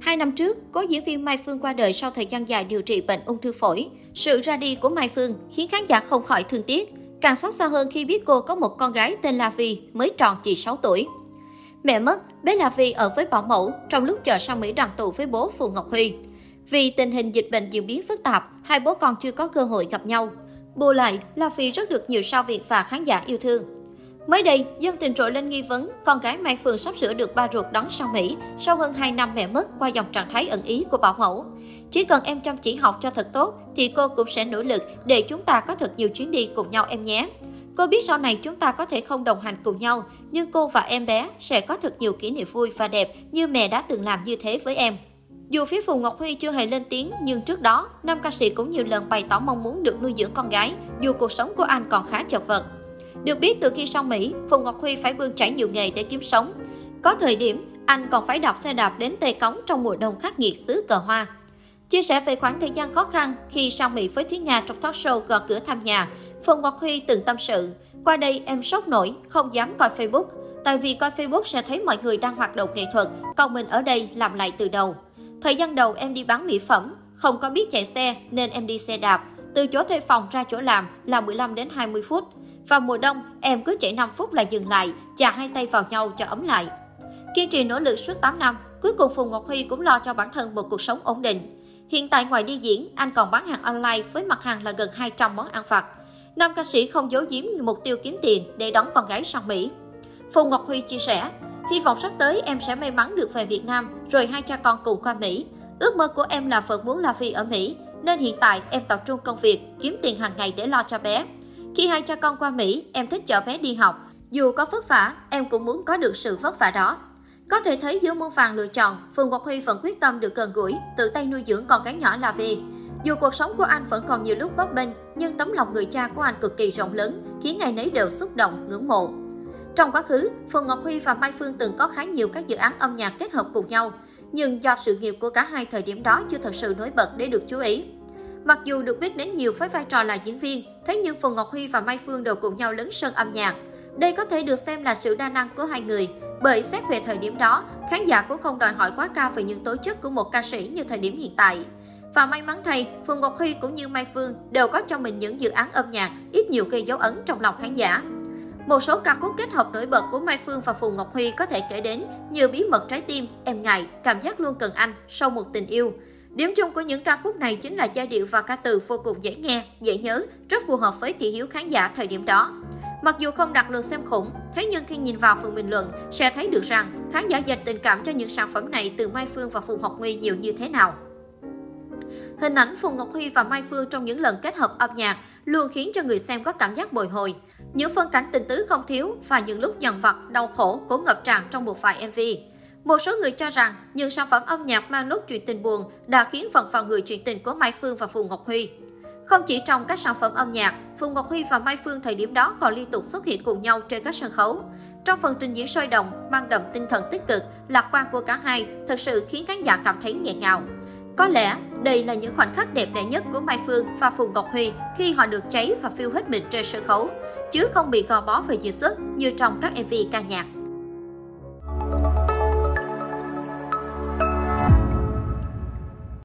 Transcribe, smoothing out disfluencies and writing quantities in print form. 2 năm trước, cố diễn viên Mai Phương qua đời sau thời gian dài điều trị bệnh ung thư phổi. Sự ra đi của Mai Phương khiến khán giả không khỏi thương tiếc, càng xót xa hơn khi biết cô có một con gái tên Lavie mới tròn chỉ 6 tuổi. Mẹ mất, bé Lavie ở với bảo mẫu trong lúc chờ sang Mỹ đoàn tụ với bố Phùng Ngọc Huy. Vì tình hình dịch bệnh diễn biến phức tạp, hai bố con chưa có cơ hội gặp nhau. Bù lại, Lavie rất được nhiều sao Việt và khán giả yêu thương. Mới đây, dân tình rộ lên nghi vấn con gái Mai Phương sắp sửa được ba ruột đón sang Mỹ sau hơn 2 năm mẹ mất qua dòng trạng thái ẩn ý của bảo mẫu. Chỉ cần em chăm chỉ học cho thật tốt thì cô cũng sẽ nỗ lực để chúng ta có thật nhiều chuyến đi cùng nhau em nhé. Cô biết sau này chúng ta có thể không đồng hành cùng nhau, nhưng cô và em bé sẽ có thật nhiều kỷ niệm vui và đẹp như mẹ đã từng làm như thế với em. Dù phía Phùng Ngọc Huy chưa hề lên tiếng, nhưng trước đó, nam ca sĩ cũng nhiều lần bày tỏ mong muốn được nuôi dưỡng con gái, dù cuộc sống của anh còn khá chật vật. Được biết, từ khi sang Mỹ, Phùng Ngọc Huy phải bươn chải nhiều nghề để kiếm sống. Có thời điểm, anh còn phải đạp xe đạp đến Tây Cống trong mùa đông khắc nghiệt xứ cờ hoa. Chia sẻ về khoảng thời gian khó khăn khi sang Mỹ với Thúy Nga trong talk show Gõ Cửa Thăm Nhà, Phùng Ngọc Huy từng tâm sự, qua đây em sốc nổi, không dám coi Facebook, tại vì coi Facebook sẽ thấy mọi người đang hoạt động nghệ thuật, còn mình ở đây làm lại từ đầu. Thời gian đầu em đi bán mỹ phẩm, không có biết chạy xe nên em đi xe đạp, từ chỗ thuê phòng ra chỗ làm là 15 đến 20 phút. Vào mùa đông, em cứ chạy 5 phút là dừng lại, chà hai tay vào nhau cho ấm lại. Kiên trì nỗ lực suốt 8 năm, cuối cùng Phùng Ngọc Huy cũng lo cho bản thân một cuộc sống ổn định. Hiện tại ngoài đi diễn, anh còn bán hàng online với mặt hàng là gần 200 món ăn vặt. Nam ca sĩ không giấu giếm mục tiêu kiếm tiền để đón con gái sang Mỹ. Phùng Ngọc Huy chia sẻ, hy vọng sắp tới em sẽ may mắn được về Việt Nam, rồi hai cha con cùng qua Mỹ. Ước mơ của em là vẫn muốn Lavie ở Mỹ, nên hiện tại em tập trung công việc, kiếm tiền hàng ngày để lo cho bé. Khi hai cha con qua Mỹ, em thích chở bé đi học. Dù có vất vả, em cũng muốn có được sự vất vả đó. Có thể thấy giữa muôn vàn lựa chọn, Phùng Ngọc Huy vẫn quyết tâm được gần gũi, tự tay nuôi dưỡng con gái nhỏ Lavie. Dù cuộc sống của anh vẫn còn nhiều lúc bấp bênh, nhưng tấm lòng người cha của anh cực kỳ rộng lớn, khiến ai nấy đều xúc động, ngưỡng mộ. Trong quá khứ, Phùng Ngọc Huy và Mai Phương từng có khá nhiều các dự án âm nhạc kết hợp cùng nhau, nhưng do sự nghiệp của cả hai thời điểm đó chưa thật sự nổi bật để được chú ý. Mặc dù được biết đến nhiều với vai trò là diễn viên, thế nhưng Phùng Ngọc Huy và Mai Phương đều cùng nhau lấn sân âm nhạc. Đây có thể được xem là sự đa năng của hai người, bởi xét về thời điểm đó, khán giả cũng không đòi hỏi quá cao về những tố chất của một ca sĩ như thời điểm hiện tại. Và may mắn thay, Phùng Ngọc Huy cũng như Mai Phương đều có cho mình những dự án âm nhạc ít nhiều gây dấu ấn trong lòng khán giả. Một số ca khúc kết hợp nổi bật của Mai Phương và Phùng Ngọc Huy có thể kể đến như Bí Mật Trái Tim, Em Ngại, Cảm Giác Luôn Cần Anh, Sau Một Tình Yêu. Điểm chung của những ca khúc này chính là giai điệu và ca từ vô cùng dễ nghe, dễ nhớ, rất phù hợp với thị hiếu khán giả thời điểm đó. Mặc dù không đạt lượt xem khủng, thế nhưng khi nhìn vào phần bình luận sẽ thấy được rằng khán giả dành tình cảm cho những sản phẩm này từ Mai Phương và Phùng Ngọc Huy nhiều như thế nào. Hình ảnh Phùng Ngọc Huy và Mai Phương trong những lần kết hợp âm nhạc luôn khiến cho người xem có cảm giác bồi hồi. Những phân cảnh tình tứ không thiếu và những lúc dằn vặt, đau khổ cũng ngập tràn trong một vài MV. Một số người cho rằng những sản phẩm âm nhạc mang nốt chuyện tình buồn đã khiến vần vào người chuyện tình của Mai Phương và Phùng Ngọc Huy. Không chỉ trong các sản phẩm âm nhạc, Phùng Ngọc Huy và Mai Phương thời điểm đó còn liên tục xuất hiện cùng nhau trên các sân khấu. Trong phần trình diễn sôi động, mang đậm tinh thần tích cực, lạc quan của cả hai thật sự khiến khán giả cảm thấy nghẹn ngào. Có lẽ đây là những khoảnh khắc đẹp đẽ nhất của Mai Phương và Phùng Ngọc Huy khi họ được cháy và phiêu hết mình trên sân khấu, chứ không bị gò bó về diễn xuất như trong các MV ca nhạc.